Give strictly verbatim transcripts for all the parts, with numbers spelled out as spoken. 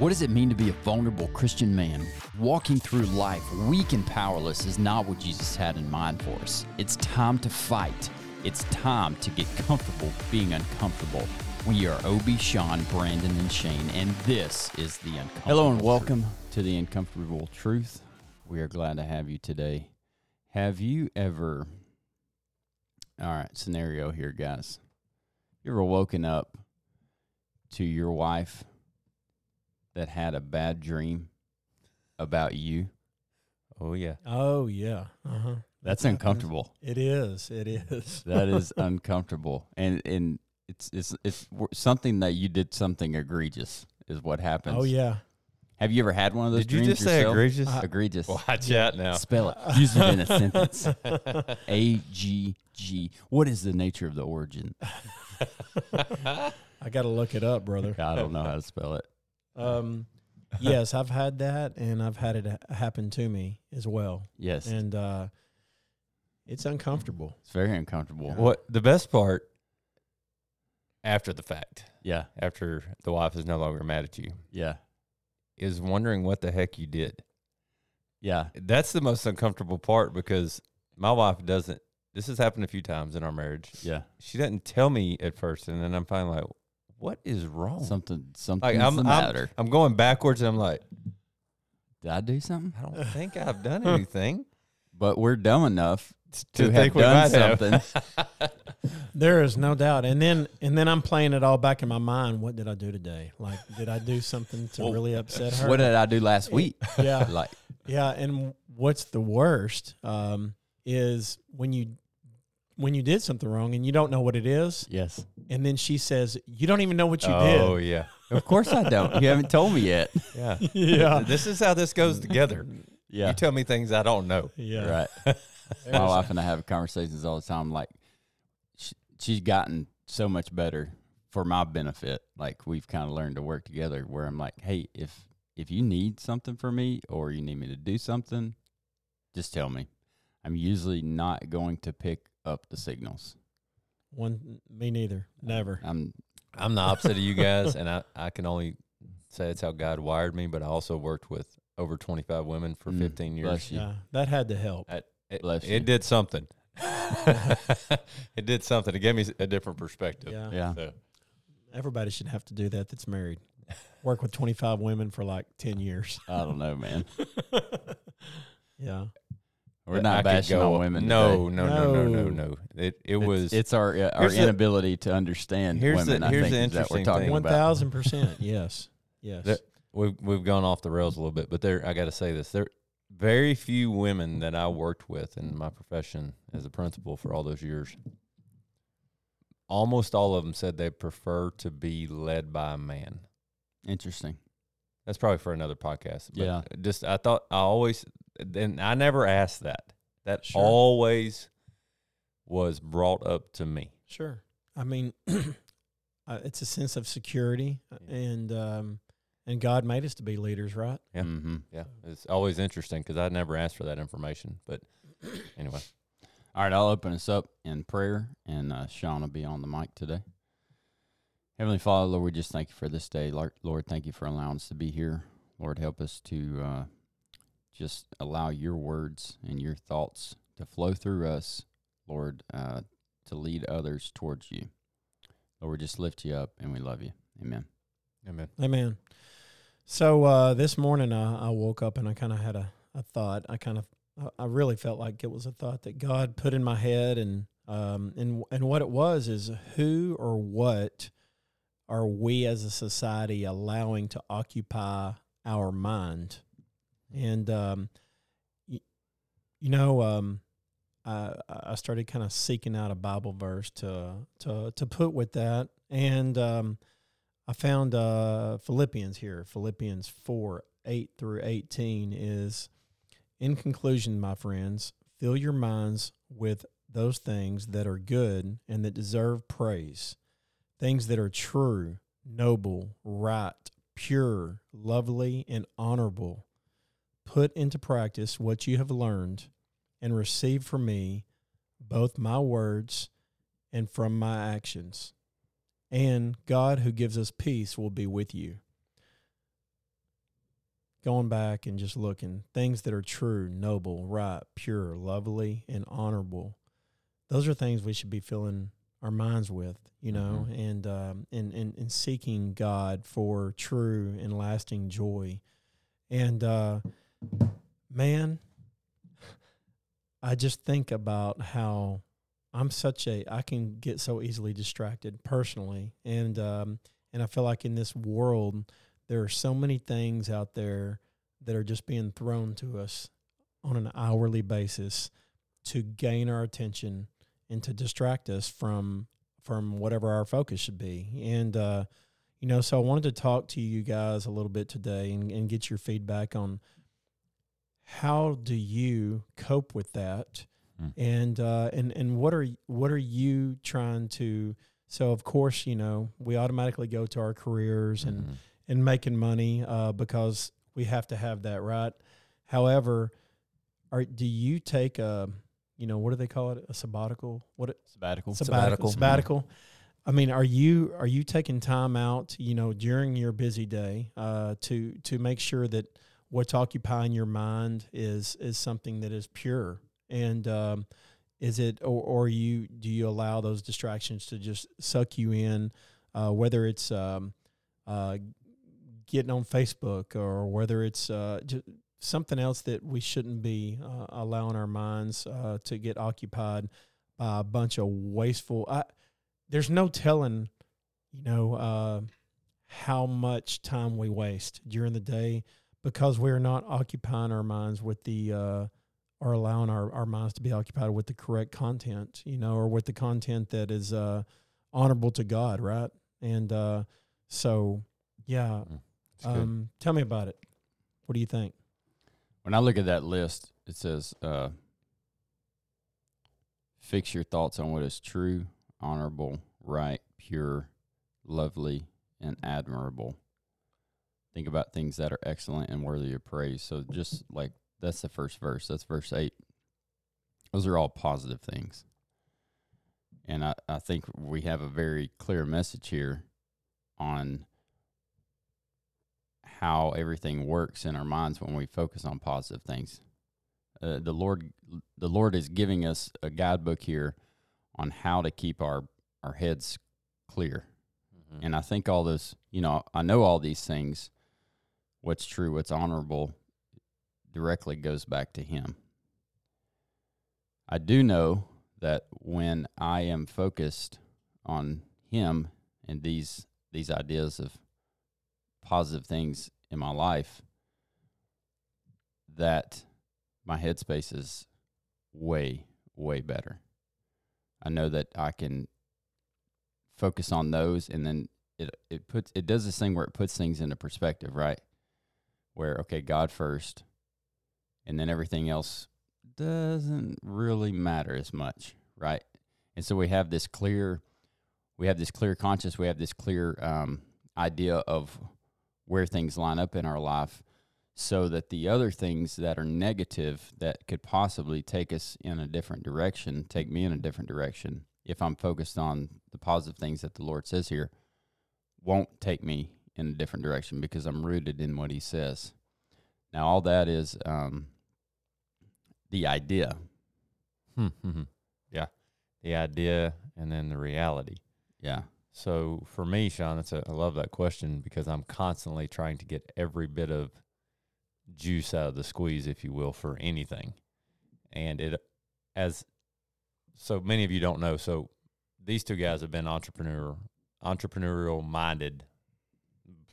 What does it mean to be a vulnerable Christian man? Walking through life weak and powerless is not what Jesus had in mind for us. It's time to fight. It's time to get comfortable being uncomfortable. We are Obi, Sean, Brandon, and Shane, and this is The Uncomfortable Hello and welcome Truth. To The Uncomfortable Truth. We are glad to have you today. Have you ever... All right, scenario here, guys. You ever woken up to your wife that had a bad dream about you? Oh, yeah. Oh, yeah. Uh-huh. That's uncomfortable. It is. It is. That is uncomfortable. And and it's it's it's something that you did something egregious is what happens. Oh, yeah. Have you ever had one of those dreams yourself? Did you just say egregious? Uh, egregious. Watch yeah. out now. Spell it. Use it in a sentence. A G G. What is the nature of the origin? I got to look it up, brother. I don't know how to spell it. Um, yes, I've had that, and I've had it happen to me as well. Yes. And uh, it's uncomfortable. It's very uncomfortable. Yeah. What the best part, after the fact. Yeah. After the wife is no longer mad at you. Yeah. Is wondering what the heck you did. Yeah. That's the most uncomfortable part, because my wife doesn't, this has happened a few times in our marriage. Yeah. She doesn't tell me at first, and then I'm finally like, what is wrong? Something, something's like I'm, the matter. I'm, I'm going backwards, and I'm like, did I do something? I don't think I've done anything. But we're dumb enough to, to have done something. There is no doubt. And then and then I'm playing it all back in my mind. What did I do today? Like, did I do something to well, really upset her? What did I do last week? Yeah. like, yeah. And what's the worst um, is when you when you did something wrong and you don't know what it is. Yes. And then she says, you don't even know what you oh, did. Oh, yeah. Of course I don't. You haven't told me yet. Yeah. Yeah. This is how this goes together. Yeah. You tell me things I don't know. Yeah. Right. My wife and I have conversations all the time. Like, she, she's gotten so much better for my benefit. Like, we've kind of learned to work together where I'm like, hey, if if you need something from me or you need me to do something, just tell me. I'm usually not going to pick up the signals. One, me neither. Never. I'm I'm the opposite of you guys, and I, I can only say it's how God wired me, but I also worked with over twenty-five women for mm, fifteen years. Yeah, that had to help. I, It, it did something. It did something. It gave me a different perspective. Yeah. yeah. So. Everybody should have to do that that's married. Work with twenty-five women for like ten years. I don't know, man. yeah. We're but not I bashing on women. No, no, no, no, no, no, no. It it it's, was. It's our uh, our inability the, to understand here's women, the, here's I think, the interesting that we're talking thing. about. one thousand percent. Yes. Yes. There, we've, we've gone off the rails a little bit, but there I got to say this. There. Very few women that I worked with in my profession as a principal for all those years, almost all of them said they prefer to be led by a man. Interesting. That's probably for another podcast. But yeah. Just, I thought I always, and I never asked that. That sure. always was brought up to me. Sure. I mean, uh, it's a sense of security yeah. and, um, And God made us to be leaders, right? Yeah, mm-hmm. yeah. It's always interesting because I never asked for that information. But anyway. All right, I'll open us up in prayer, and uh, Sean will be on the mic today. Heavenly Father, Lord, we just thank you for this day. Lord, thank you for allowing us to be here. Lord, help us to uh, just allow your words and your thoughts to flow through us, Lord, uh, to lead others towards you. Lord, we just lift you up, and we love you. Amen. Amen. Amen. So uh, this morning I, I woke up and I kind of had a, a thought. I kind of, I really felt like it was a thought that God put in my head, and um and and what it was is, who or what are we as a society allowing to occupy our mind? And um, you, you know, um, I I started kind of seeking out a Bible verse to to to put with that, and um. I found uh, Philippians here. Philippians four, eight through eighteen is, in conclusion, my friends, fill your minds with those things that are good and that deserve praise, things that are true, noble, right, pure, lovely, and honorable. Put into practice what you have learned and received from me, both my words and from my actions. And God, who gives us peace, will be with you. going back and just looking, things that are true, noble, right, pure, lovely, and honorable. Those are things we should be filling our minds with, you know, mm-hmm. and, um, and, and, and seeking God for true and lasting joy. And, uh, man, I just think about how I'm such a, I can get so easily distracted personally. And, um, and I feel like in this world, there are so many things out there that are just being thrown to us on an hourly basis to gain our attention and to distract us from from whatever our focus should be. And, uh, you know, so I wanted to talk to you guys a little bit today and, and get your feedback on how do you cope with that? Mm. And, uh, and and what are what are you trying to... So, of course, you know, we automatically go to our careers and, mm. and making money uh, because we have to have that, right? However, are, do you take a... You know, what do they call it? A sabbatical? What? Sabbatical. Sabbatical. Sabbatical. I mean, are you are you taking time out, you know, during your busy day uh, to to make sure that what's occupying your mind is is something that is pure? And um, is it, or, or you do you allow those distractions to just suck you in, uh, whether it's um, uh, getting on Facebook or whether it's uh, just something else that we shouldn't be uh, allowing our minds uh, to get occupied by a bunch of wasteful. I, there's no telling, you know, uh, how much time we waste during the day because we're not occupying our minds with the, uh, or allowing our, our minds to be occupied with the correct content, you know, or with the content that is uh, honorable to God, right? And uh, so, yeah, um, tell me about it. What do you think? When I look at that list, it says, uh, fix your thoughts on what is true, honorable, right, pure, lovely, and admirable. Think about things that are excellent and worthy of praise. So just like, that's the first verse. That's verse eight. Those are all positive things. And I, I think we have a very clear message here on how everything works in our minds when we focus on positive things. Uh, the Lord the Lord is giving us a guidebook here on how to keep our, our heads clear. Mm-hmm. And I think all those, you know, I know all these things, what's true, what's honorable, directly goes back to Him. I do know that when I am focused on Him and these these ideas of positive things in my life, that my headspace is way, way better. I know that I can focus on those, and then it it puts it does this thing where it puts things into perspective, right? Where, okay, God first, and then everything else doesn't really matter as much, right? And so we have this clear, we have this clear conscience, we have this clear um, idea of where things line up in our life, so that the other things that are negative that could possibly take us in a different direction, take me in a different direction, if I'm focused on the positive things that the Lord says here, won't take me in a different direction because I'm rooted in what He says. Now, all that is um, the idea. Mm-hmm. Yeah, the idea and then the reality. Yeah. So for me, Sean, that's a, I love that question because I'm constantly trying to get every bit of juice out of the squeeze, if you will, for anything. And it, as so many of you don't know, so these two guys have been entrepreneur, entrepreneurial minded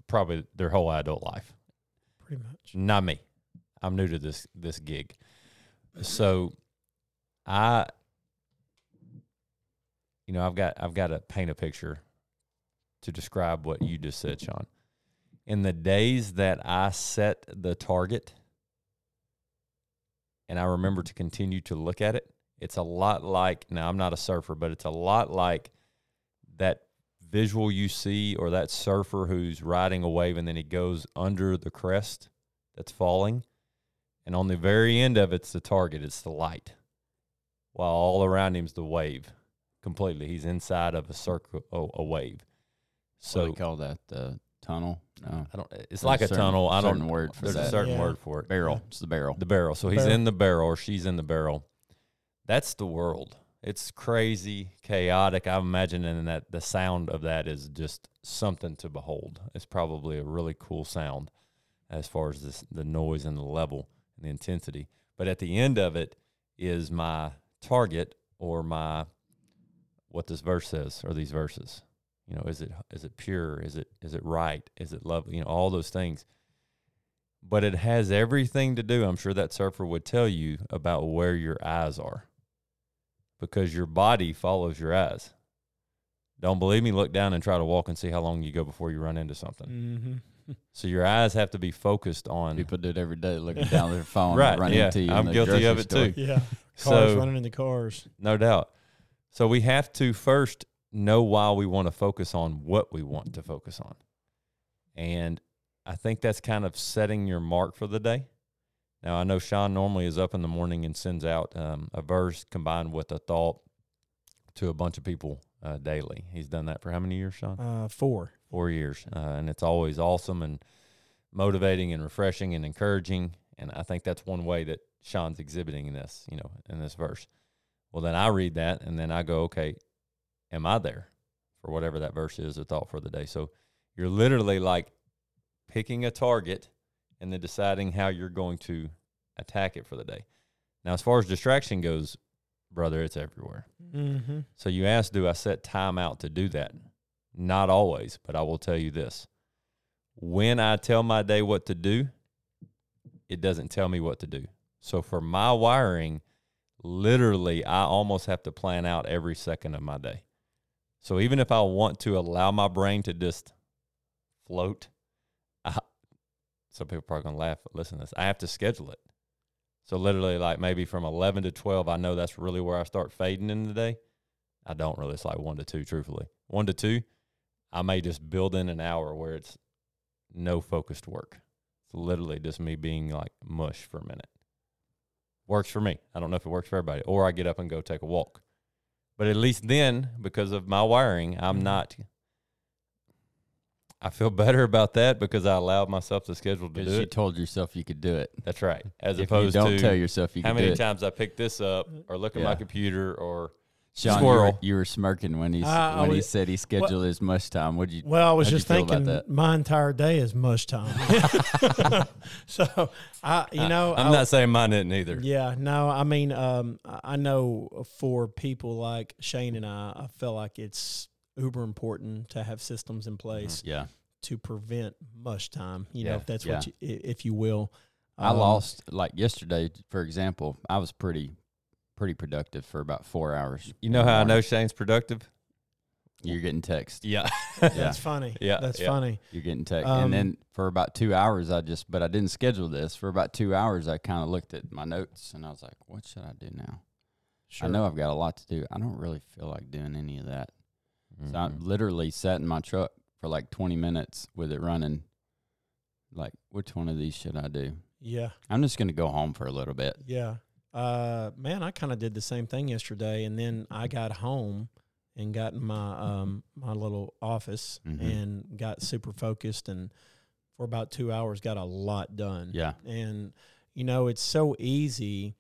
probably their whole adult life. Pretty much. Not me. I'm new to this this gig. So I, you know, I've got I've got to paint a picture to describe what you just said, Sean. In the days that I set the target and I remember to continue to look at it, it's a lot like, now I'm not a surfer, but it's a lot like that visual you see, or that surfer who's riding a wave and then he goes under the crest that's falling. And on the very end of it's the target, it's the light, while all around him is the wave. Completely. He's inside of a circle, oh, a wave. So well, they call that the Tunnel? No. I don't. It's There's like a, a certain, tunnel. I don't. Word for There's that. a certain yeah. word for it. Barrel. It's the barrel. The barrel. So he's barrel. in the barrel, or she's in the barrel. That's the world. It's crazy, chaotic. I'm imagining that the sound of that is just something to behold. It's probably a really cool sound, as far as this, the noise and the level and the intensity. But at the end of it is my target, or my what this verse says, or these verses. You know, is it is it pure? Is it is it right? Is it lovely? You know, all those things. But it has everything to do, I'm sure that surfer would tell you, about where your eyes are, because your body follows your eyes. Don't believe me? Look down and try to walk and see how long you go before you run into something. Mm-hmm. So your eyes have to be focused on. People do it every day, looking down their phone, right, and running yeah. to you. I'm guilty of it store. too. Yeah, cars so, running into cars, no doubt. So we have to first know why we want to focus on what we want to focus on, and I think that's kind of setting your mark for the day. Now I know Sean normally is up in the morning and sends out um, a verse combined with a thought to a bunch of people uh, daily. He's done that for how many years, Sean? Uh, four. Four years, uh, and it's always awesome and motivating and refreshing and encouraging, and I think that's one way that Sean's exhibiting this, you know, in this verse. Well, then I read that, and then I go, okay, am I there for whatever that verse is, a thought for the day? So you're literally like picking a target and then deciding how you're going to attack it for the day. Now, as far as distraction goes, brother, it's everywhere. Mm-hmm. So you ask, do I set time out to do that? Not always, but I will tell you this. When I tell my day what to do, it doesn't tell me what to do. So for my wiring, literally, I almost have to plan out every second of my day. So even if I want to allow my brain to just float, I, some people are probably going to laugh, but listen to this. I have to schedule it. So literally, like maybe from eleven to twelve, I know that's really where I start fading in the day. I don't really. It's like one to two, truthfully. one to two. I may just build in an hour where it's no focused work. It's literally just me being like mush for a minute. Works for me. I don't know if it works for everybody. Or I get up and go take a walk. But at least then, because of my wiring, I'm not. I feel better about that because I allowed myself the schedule to do it. Because you told yourself you could do it. That's right. As opposed to, if you don't tell yourself you can do it. How many times I pick this up or look at my computer or. Sean, you were, you were smirking when he uh, when was, he said he scheduled well, his mush time. Would you? Well, I was just thinking my entire day is mush time. so I, you know, I, I'm I, not saying mine isn't either. Yeah, no, I mean, um, I know for people like Shane and I, I feel like it's uber important to have systems in place. Mm-hmm. Yeah. To prevent mush time, you yeah. know, if that's yeah. what you, if you will. I um, lost like yesterday, for example. I was pretty. pretty productive for about four hours. You know how I know Shane's productive? You're getting texts. Yeah. yeah. That's funny. Yeah. That's yeah. funny. You're getting texts. Um, and then for about two hours, I just, but I didn't schedule this. For about two hours, I kind of looked at my notes and I was like, what should I do now? Sure. I know I've got a lot to do. I don't really feel like doing any of that. Mm-hmm. So I literally sat in my truck for like twenty minutes with it running. Like, which one of these should I do? Yeah. I'm just going to go home for a little bit. Yeah. Uh, man, I kind of did the same thing yesterday, and then I got home and got in my um my little office mm-hmm. and got super focused, and for about two hours got a lot done. Yeah, and you know it's so easy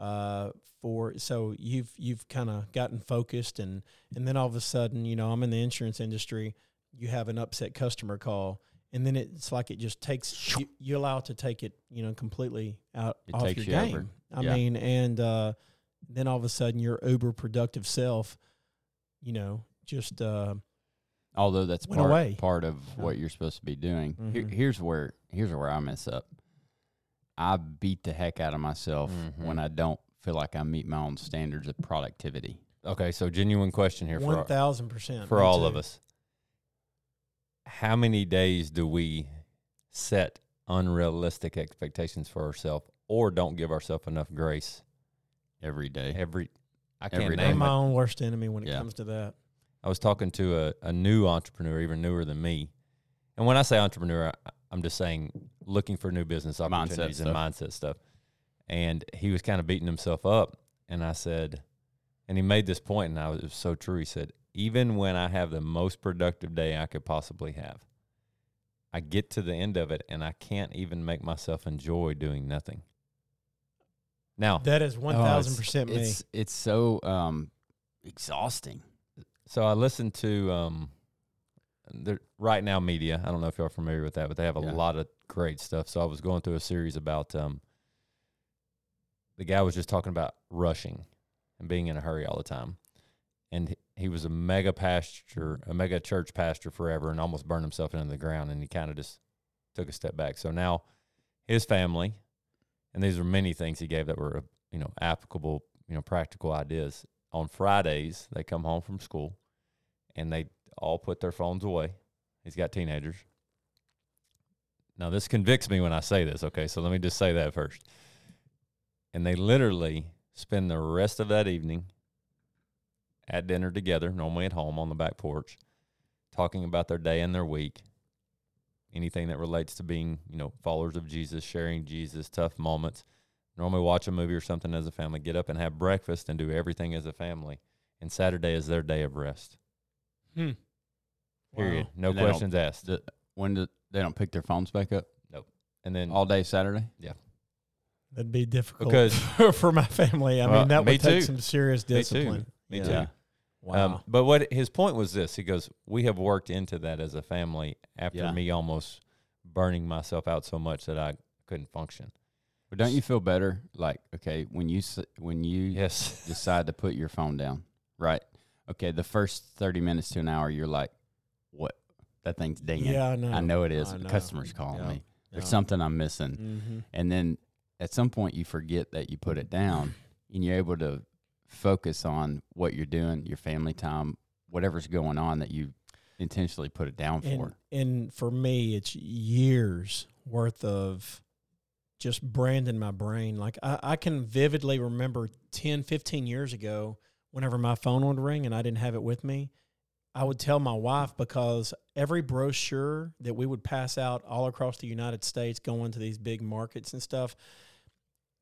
uh for so you've you've kind of gotten focused, and and then all of a sudden you know I'm in the insurance industry, you have an upset customer call. And then it's like it just takes you, you allow it to take it, you know, completely out it off your you game. Over. I yeah. mean, and uh, then all of a sudden your uber productive self, you know, just uh, although that's part away. part of yeah. what you're supposed to be doing. Mm-hmm. Here, here's where here's where I mess up. I beat the heck out of myself mm-hmm. when I don't feel like I meet my own standards of productivity. Okay, so genuine question here for one thousand percent for all too. of us. How many days do we set unrealistic expectations for ourselves, or don't give ourselves enough grace every day? Every I can't every name I'm my own worst enemy when yeah. it comes to that. I was talking to a, a new entrepreneur, even newer than me. And when I say entrepreneur, I, I'm just saying looking for new business opportunities mindset and mindset stuff. And he was kind of beating himself up. And I said, and he made this point, and I was, it was so true. He said, even when I have the most productive day I could possibly have, I get to the end of it and I can't even make myself enjoy doing nothing. Now that is one thousand percent me. It's, it's so um, exhausting. So I listened to um, the Right Now Media. I don't know if y'all are familiar with that, but they have a yeah. lot of great stuff. So I was going through a series about um, the guy was just talking about rushing and being in a hurry all the time. And he, he was a mega pastor, a mega church pastor forever and almost burned himself into the ground. And he kind of just took a step back. So now his family, and these are many things he gave that were, you know, applicable, you know, practical ideas. On Fridays, they come home from school and they all put their phones away. He's got teenagers. Now this convicts me when I say this. Okay. So let me just say that first. And they literally spend the rest of that evening at dinner together, normally at home on the back porch, talking about their day and their week, anything that relates to being, you know, followers of Jesus, sharing Jesus, tough moments, normally watch a movie or something as a family, get up and have breakfast and do everything as a family, and Saturday is their day of rest. Hmm. Period. Wow. No questions asked. The, when do, they don't pick their phones back up? Nope. And then all day Saturday? Yeah. That'd be difficult because, for my family. I well, mean, that would take too. some serious discipline. Me too. Me yeah. too. Wow. Um, but what his point was this. He goes, we have worked into that as a family after yeah. me almost burning myself out so much that I couldn't function. But don't you feel better? Like, okay, when you when you yes. decide to put your phone down, right? Okay, the first thirty minutes to an hour, you're like, what? That thing's dinging. Yeah, I know. I know it is. Know. Customer's calling yeah. me. Yeah. There's something I'm missing. Mm-hmm. And then at some point you forget that you put it down and you're able to focus on what you're doing, your family time, whatever's going on that you intentionally put it down and, for. And for me, it's years worth of just branding my brain. Like I, I can vividly remember ten, fifteen years ago, whenever my phone would ring and I didn't have it with me, I would tell my wife, because every brochure that we would pass out all across the United States going to these big markets and stuff,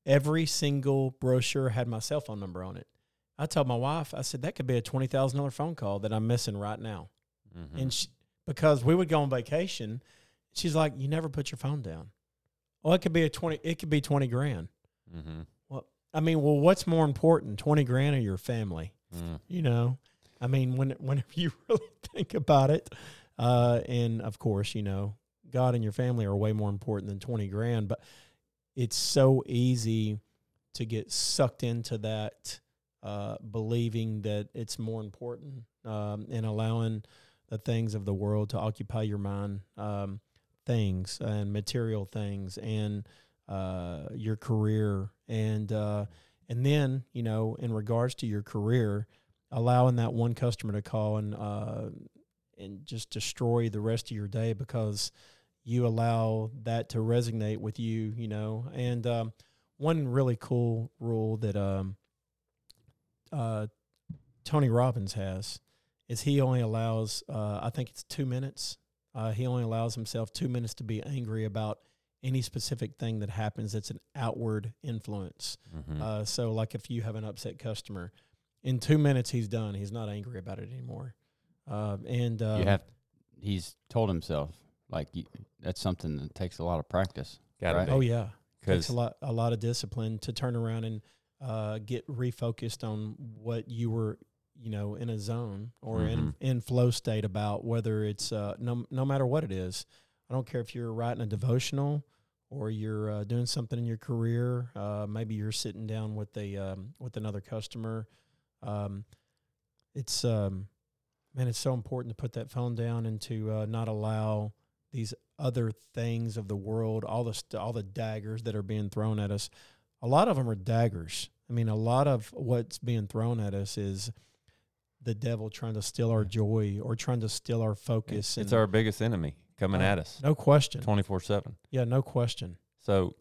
every single brochure had my cell phone number on it. I told my wife, I said, that could be a twenty thousand dollars phone call that I'm missing right now. Mm-hmm. And she, because we would go on vacation, she's like, you never put your phone down. Well, it could be a twenty, it could be twenty grand. Mm-hmm. Well, I mean, well, what's more important, twenty grand or your family? Mm. You know, I mean, when, whenever you really think about it, uh, and of course, you know, God and your family are way more important than twenty grand, but it's so easy to get sucked into that, uh, believing that it's more important, um, and allowing the things of the world to occupy your mind, um, things and material things and, uh, your career. And, uh, and then, you know, in regards to your career, allowing that one customer to call and, uh, and just destroy the rest of your day because you allow that to resonate with you, you know. And um, one really cool rule that um, uh, Tony Robbins has is he only allows, uh, I think it's two minutes. Uh, he only allows himself two minutes to be angry about any specific thing that happens that's an outward influence. Mm-hmm. Uh, so like if you have an upset customer, in two minutes he's done. He's not angry about it anymore. Uh, and uh, you have, he's told himself. Like you, that's something that takes a lot of practice. Got right? Oh yeah, takes a lot, a lot of discipline to turn around and uh, get refocused on what you were, you know, in a zone or mm-hmm. in in flow state about. Whether it's uh, no, no matter what it is, I don't care if you're writing a devotional or you're uh, doing something in your career. Uh, maybe you're sitting down with a um, with another customer. Um, it's um, man, it's so important to put that phone down and to uh, not allow these other things of the world, all the st- all the daggers that are being thrown at us. A lot of them are daggers. I mean, a lot of what's being thrown at us is the devil trying to steal our joy or trying to steal our focus. It's, and, it's our biggest enemy coming uh, at us. No question. twenty-four seven. Yeah, no question. So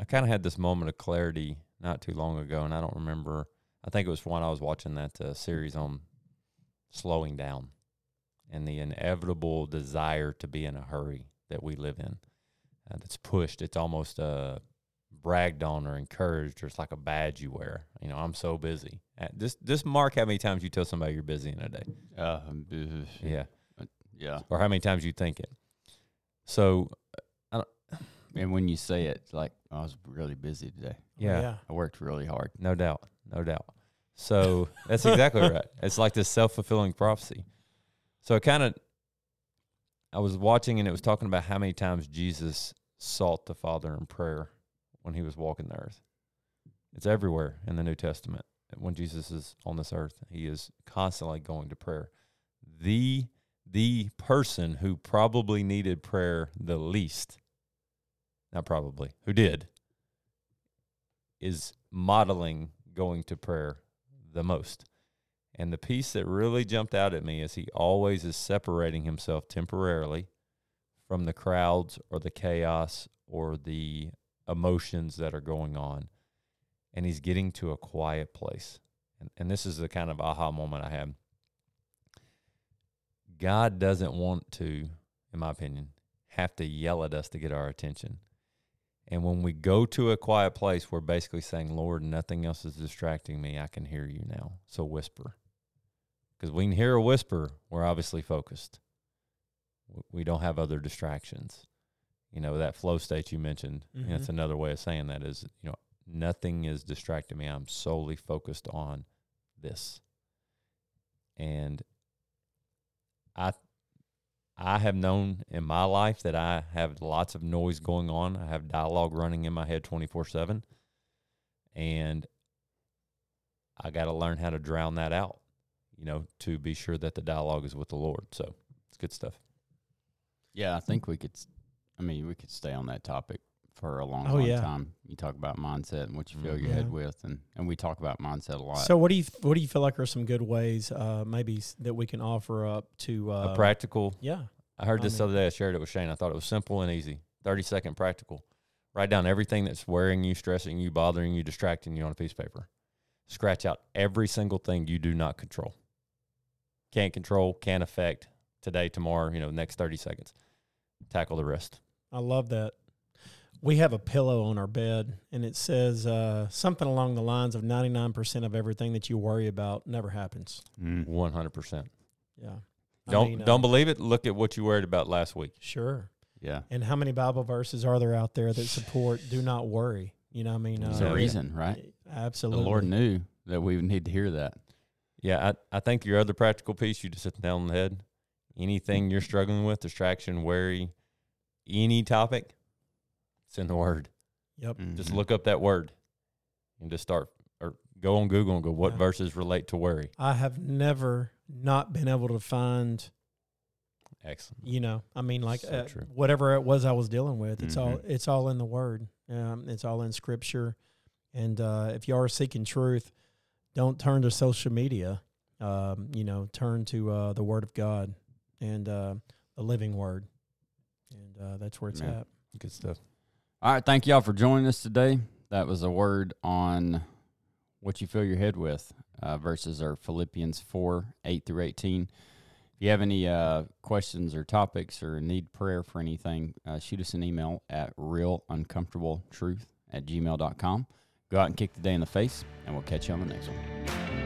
I kind of had this moment of clarity not too long ago, and I don't remember. I think it was when I was watching that uh, series on slowing down and the inevitable desire to be in a hurry that we live in. Uh, that's pushed. It's almost uh, bragged on or encouraged, or it's like a badge you wear. You know, I'm so busy. Uh, this, this mark how many times you tell somebody you're busy in a day. Uh, yeah. Yeah. Or how many times you think it. So, I don't, and when you say it, like, I was really busy today. Yeah. yeah. I worked really hard. No doubt. No doubt. So that's exactly right. It's like this self-fulfilling prophecy. So it kind of, I was watching and it was talking about how many times Jesus sought the Father in prayer when he was walking the earth. It's everywhere in the New Testament. When Jesus is on this earth, he is constantly going to prayer. The the person who probably needed prayer the least, not probably, who did, is modeling going to prayer the most. And the piece that really jumped out at me is he always is separating himself temporarily from the crowds or the chaos or the emotions that are going on. And he's getting to a quiet place. And, and this is the kind of aha moment I had. God doesn't want to, in my opinion, have to yell at us to get our attention. And when we go to a quiet place, we're basically saying, Lord, nothing else is distracting me. I can hear you now. So whisper. Because we can hear a whisper, we're obviously focused. We don't have other distractions. You know, that flow state you mentioned, mm-hmm. and that's another way of saying that is, you know, nothing is distracting me. I'm solely focused on this. And I I have known in my life that I have lots of noise going on. I have dialogue running in my head twenty-four seven. And I got to learn how to drown that out, you know, to be sure that the dialogue is with the Lord. So it's good stuff. Yeah, I think we could, I mean, we could stay on that topic for a long, oh, long yeah. time. You talk about mindset and what you fill your yeah. head with, and, and we talk about mindset a lot. So what do you what do you feel like are some good ways uh, maybe that we can offer up to... Uh, a practical? Yeah. I heard I this mean, the other day. I shared it with Shane. I thought it was simple and easy. thirty-second practical. Write down everything that's worrying you, stressing you, bothering you, distracting you on a piece of paper. Scratch out every single thing you do not control. Can't control, can't affect today, tomorrow, you know, next thirty seconds. Tackle the rest. I love that. We have a pillow on our bed, and it says uh, something along the lines of ninety-nine percent of everything that you worry about never happens. Mm. one hundred percent. Yeah. Don't I mean, don't uh, believe it. Look at what you worried about last week. Sure. Yeah. And how many Bible verses are there out there that support do not worry? You know what I mean? There's uh, a reason, right? Absolutely. The Lord knew that we would need to hear that. Yeah. I, I think your other practical piece, you just hit the nail on the head. Anything you're struggling with, distraction, worry, any topic, it's in the Word. Yep. Mm-hmm. Just look up that word and just start, or go on Google and go, what yeah. verses relate to worry? I have never not been able to find. Excellent. You know, I mean, like so uh, whatever it was I was dealing with, it's mm-hmm. all it's all in the Word. Um, it's all in Scripture. And uh, if you are seeking truth, don't turn to social media. Um, you know, turn to uh, the Word of God and uh, the Living Word, and uh, that's where it's Man. at. Good stuff. All right, thank y'all for joining us today. That was a word on what you fill your head with. Uh, verses are Philippians four, eight through eighteen. If you have any uh, questions or topics or need prayer for anything, uh, shoot us an email at real uncomfortable truth at gmail dot com. Go out and kick the day in the face, and we'll catch you on the next one.